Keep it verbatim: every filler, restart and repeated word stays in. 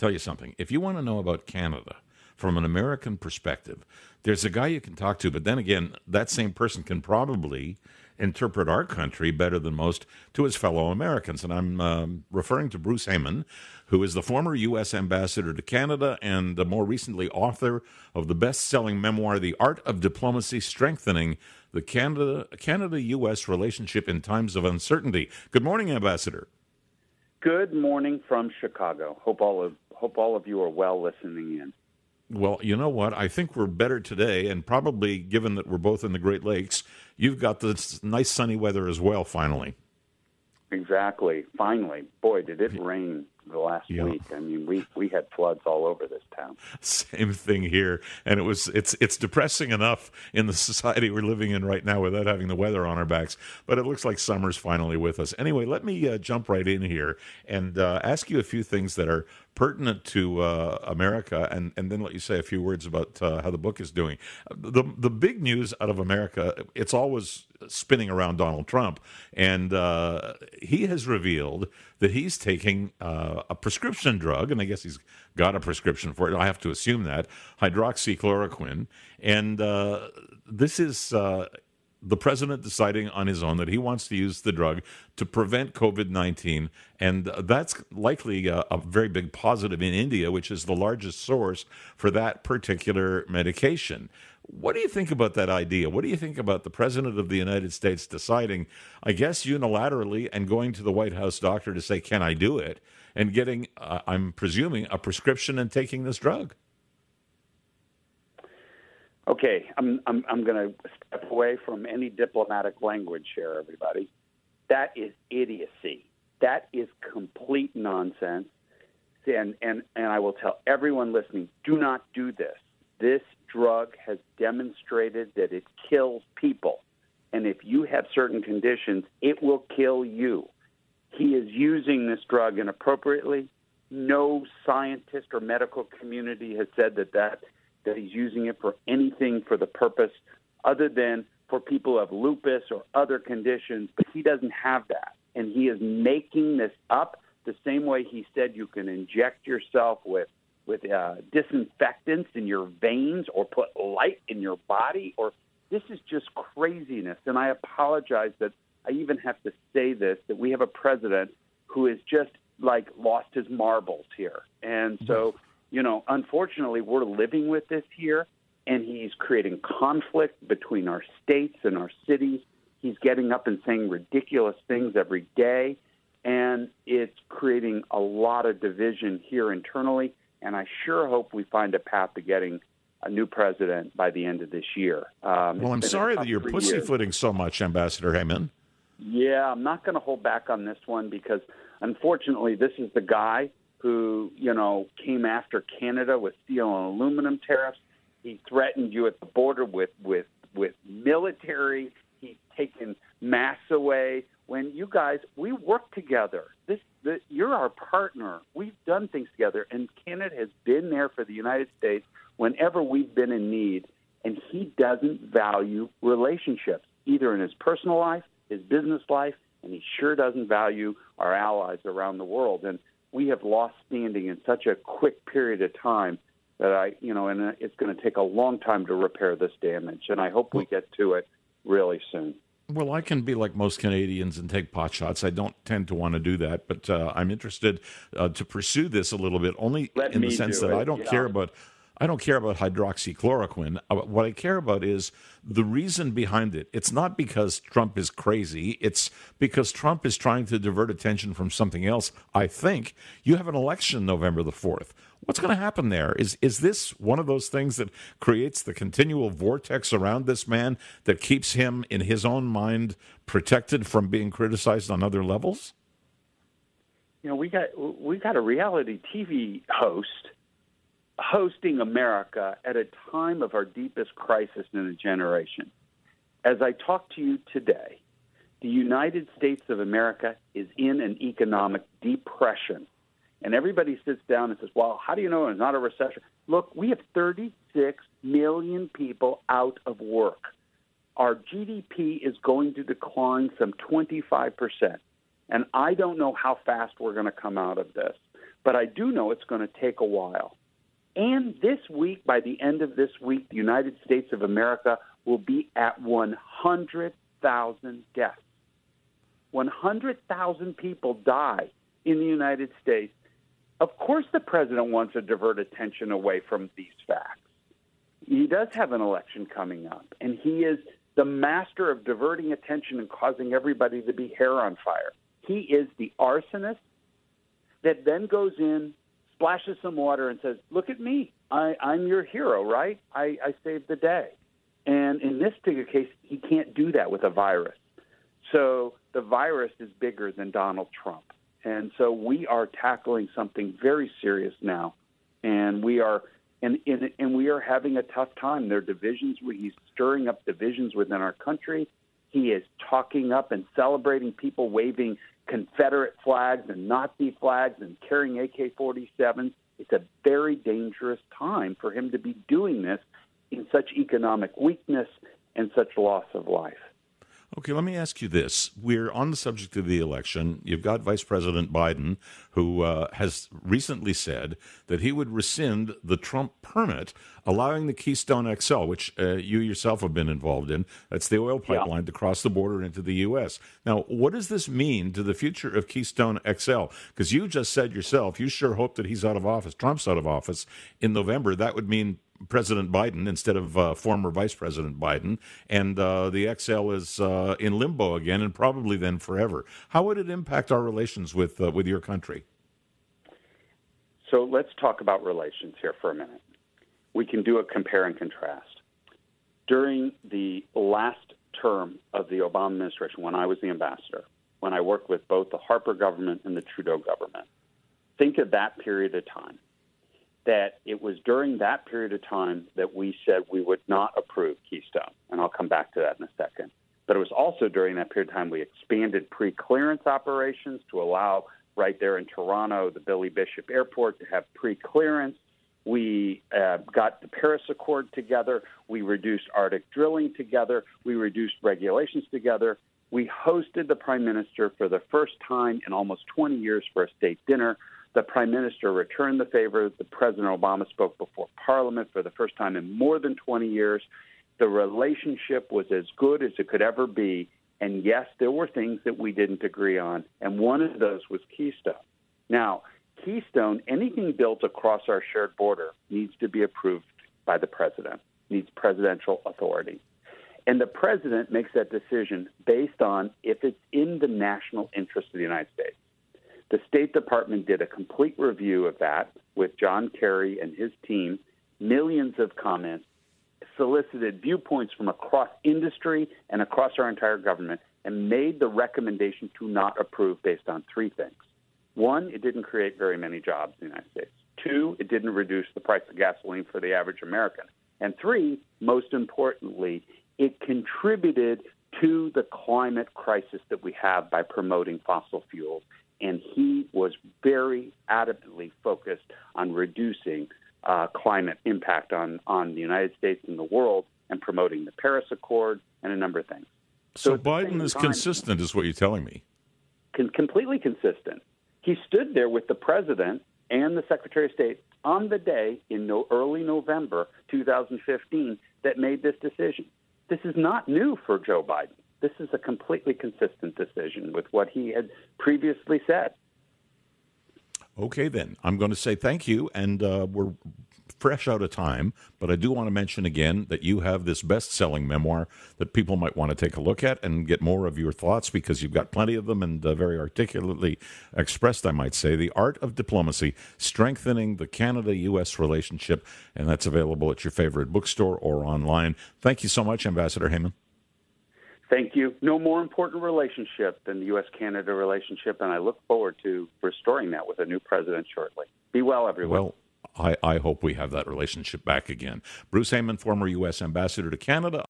tell you something. If you want to know about Canada from an American perspective, there's a guy you can talk to. But then again, that same person can probably interpret our country better than most to his fellow Americans. And I'm um, referring to Bruce Heyman, who is the former U S ambassador to Canada and uh, more recently author of the best-selling memoir, The Art of Diplomacy Strengthening the Canada, Canada-U S. Relationship in Times of Uncertainty. Good morning, Ambassador. Good morning from Chicago. Hope all of, hope all of you are well listening in. Well, you know what? I think we're better today, and probably given that we're both in the Great Lakes, you've got this nice sunny weather as well, finally. Exactly. Finally. Boy, did it rain the last yeah. week. I mean, we, we had floods all over this town. Same thing here. And it was it's it's depressing enough in the society we're living in right now without having the weather on our backs. But it looks like summer's finally with us. Anyway, let me uh, jump right in here and uh, ask you a few things that are pertinent to uh, America, and, and then let you say a few words about uh, how the book is doing. The the big news out of America, it's always spinning around Donald Trump, and uh, he has revealed that he's taking uh, a prescription drug, and I guess he's got a prescription for it. I have to assume that, hydroxychloroquine, and uh, this is uh, the president deciding on his own that he wants to use the drug to prevent COVID nineteen, and that's likely a, a very big positive in India, which is the largest source for that particular medication. What do you think about that idea? What do you think about the president of the United States deciding, I guess unilaterally, and going to the White House doctor to say, can I do it? And getting, uh, I'm presuming, a prescription and taking this drug? Okay, I'm I'm, I'm going to step away from any diplomatic language here, everybody. That is idiocy. That is complete nonsense. And, and, and I will tell everyone listening, do not do this. This drug has demonstrated that it kills people. And if you have certain conditions, it will kill you. He is using this drug inappropriately. No scientist or medical community has said that, that, that he's using it for anything for the purpose other than for people who have lupus or other conditions. But he doesn't have that. And he is making this up the same way he said you can inject yourself with with uh, disinfectants in your veins or put light in your body. Or this is just craziness. And I apologize that I even have to say this, that we have a president who has just, like, lost his marbles here. And so, you know, unfortunately, we're living with this here, and he's creating conflict between our states and our cities. He's getting up and saying ridiculous things every day, and it's creating a lot of division here internally. And I sure hope we find a path to getting a new president by the end of this year. Um, well, I'm sorry that you're pussyfooting years. so much, Ambassador Heyman. Yeah, I'm not going to hold back on this one because, unfortunately, this is the guy who, you know, came after Canada with steel and aluminum tariffs. He threatened you at the border with, with, with military. He's taken masks away. When you guys, we work together. This, the, you're our partner. We've done things together, and Canada has been there for the United States whenever we've been in need, and he doesn't value relationships, either in his personal life, his business life, and he sure doesn't value our allies around the world. And we have lost standing in such a quick period of time that I, you know, and it's going to take a long time to repair this damage, and I hope we get to it really soon. Well, I can be like most Canadians and take pot shots. I don't tend to want to do that, but uh, I'm interested uh, to pursue this a little bit, only Let in the sense that it. I don't yeah. care about I don't care about hydroxychloroquine. What I care about is the reason behind it. It's not because Trump is crazy. It's because Trump is trying to divert attention from something else. I think you have an election November the fourth. What's going to happen there? Is is this one of those things that creates the continual vortex around this man that keeps him, in his own mind, protected from being criticized on other levels? You know, we got we got a reality T V host hosting America at a time of our deepest crisis in a generation. As I talk to you today, the United States of America is in an economic depression. And everybody sits down and says, well, how do you know it's not a recession? Look, we have thirty-six million people out of work. Our G D P is going to decline some twenty-five percent. And I don't know how fast we're going to come out of this. But I do know it's going to take a while. And this week, by the end of this week, the United States of America will be at one hundred thousand deaths. one hundred thousand people die in the United States. Of course the president wants to divert attention away from these facts. He does have an election coming up, and he is the master of diverting attention and causing everybody to be hair on fire. He is the arsonist that then goes in, splashes some water, and says, look at me. I, I'm your hero, right? I, I saved the day. And in this particular case, he can't do that with a virus. So the virus is bigger than Donald Trump. And so we are tackling something very serious now, and we are and, and, and we are having a tough time. There are divisions. He's stirring up divisions within our country. He is talking up and celebrating people waving Confederate flags and Nazi flags and carrying A K forty-sevens. It's a very dangerous time for him to be doing this in such economic weakness and such loss of life. Okay, let me ask you this. We're on the subject of the election. You've got Vice President Biden, who uh, has recently said that he would rescind the Trump permit, allowing the Keystone X L, which uh, you yourself have been involved in. That's the oil pipeline yeah. to cross the border into the U S. Now, what does this mean to the future of Keystone X L? Because you just said yourself, you sure hope that he's out of office, Trump's out of office in November. That would mean President Biden instead of uh, former Vice President Biden, and uh, the X L is uh, in limbo again, and probably then forever. How would it impact our relations with uh, with your country? So let's talk about relations here for a minute. We can do a compare and contrast. During the last term of the Obama administration, when I was the ambassador, when I worked with both the Harper government and the Trudeau government, think of that period of time. That it was during that period of time that we said we would not approve Keystone. And I'll come back to that in a second. But it was also during that period of time we expanded pre-clearance operations to allow right there in Toronto, the Billy Bishop Airport, to have pre-clearance. We uh, got the Paris Accord together. We reduced Arctic drilling together. We reduced regulations together. We hosted the Prime Minister for the first time in almost twenty years for a state dinner. The Prime Minister returned the favor. The President Obama spoke before Parliament for the first time in more than twenty years. The relationship was as good as it could ever be. And yes, there were things that we didn't agree on, and one of those was Keystone. Now, Keystone, anything built across our shared border, needs to be approved by the President, needs presidential authority. And the President makes that decision based on if it's in the national interest of the United States. The State Department did a complete review of that with John Kerry and his team, millions of comments, solicited viewpoints from across industry and across our entire government, and made the recommendation to not approve based on three things. One, it didn't create very many jobs in the United States. Two, it didn't reduce the price of gasoline for the average American. And three, most importantly, it contributed to the climate crisis that we have by promoting fossil fuels. And he was very adamantly focused on reducing uh, climate impact on, on the United States and the world, and promoting the Paris Accord and a number of things. So, so Biden is time, consistent, is what you're telling me. Con- completely consistent. He stood there with the president and the Secretary of State on the day in no, early November two thousand fifteen that made this decision. This is not new for Joe Biden. This is a completely consistent decision with what he had previously said. Okay, then. I'm going to say thank you, and uh, we're fresh out of time, but I do want to mention again that you have this best-selling memoir that people might want to take a look at and get more of your thoughts, because you've got plenty of them and uh, very articulately expressed, I might say, The Art of Diplomacy, Strengthening the Canada-U S. Relationship, and that's available at your favorite bookstore or online. Thank you so much, Ambassador Heyman. Thank you. No more important relationship than the U S Canada relationship, and I look forward to restoring that with a new president shortly. Be well, everyone. Well, I, I hope we have that relationship back again. Bruce Heyman, former U S Ambassador to Canada.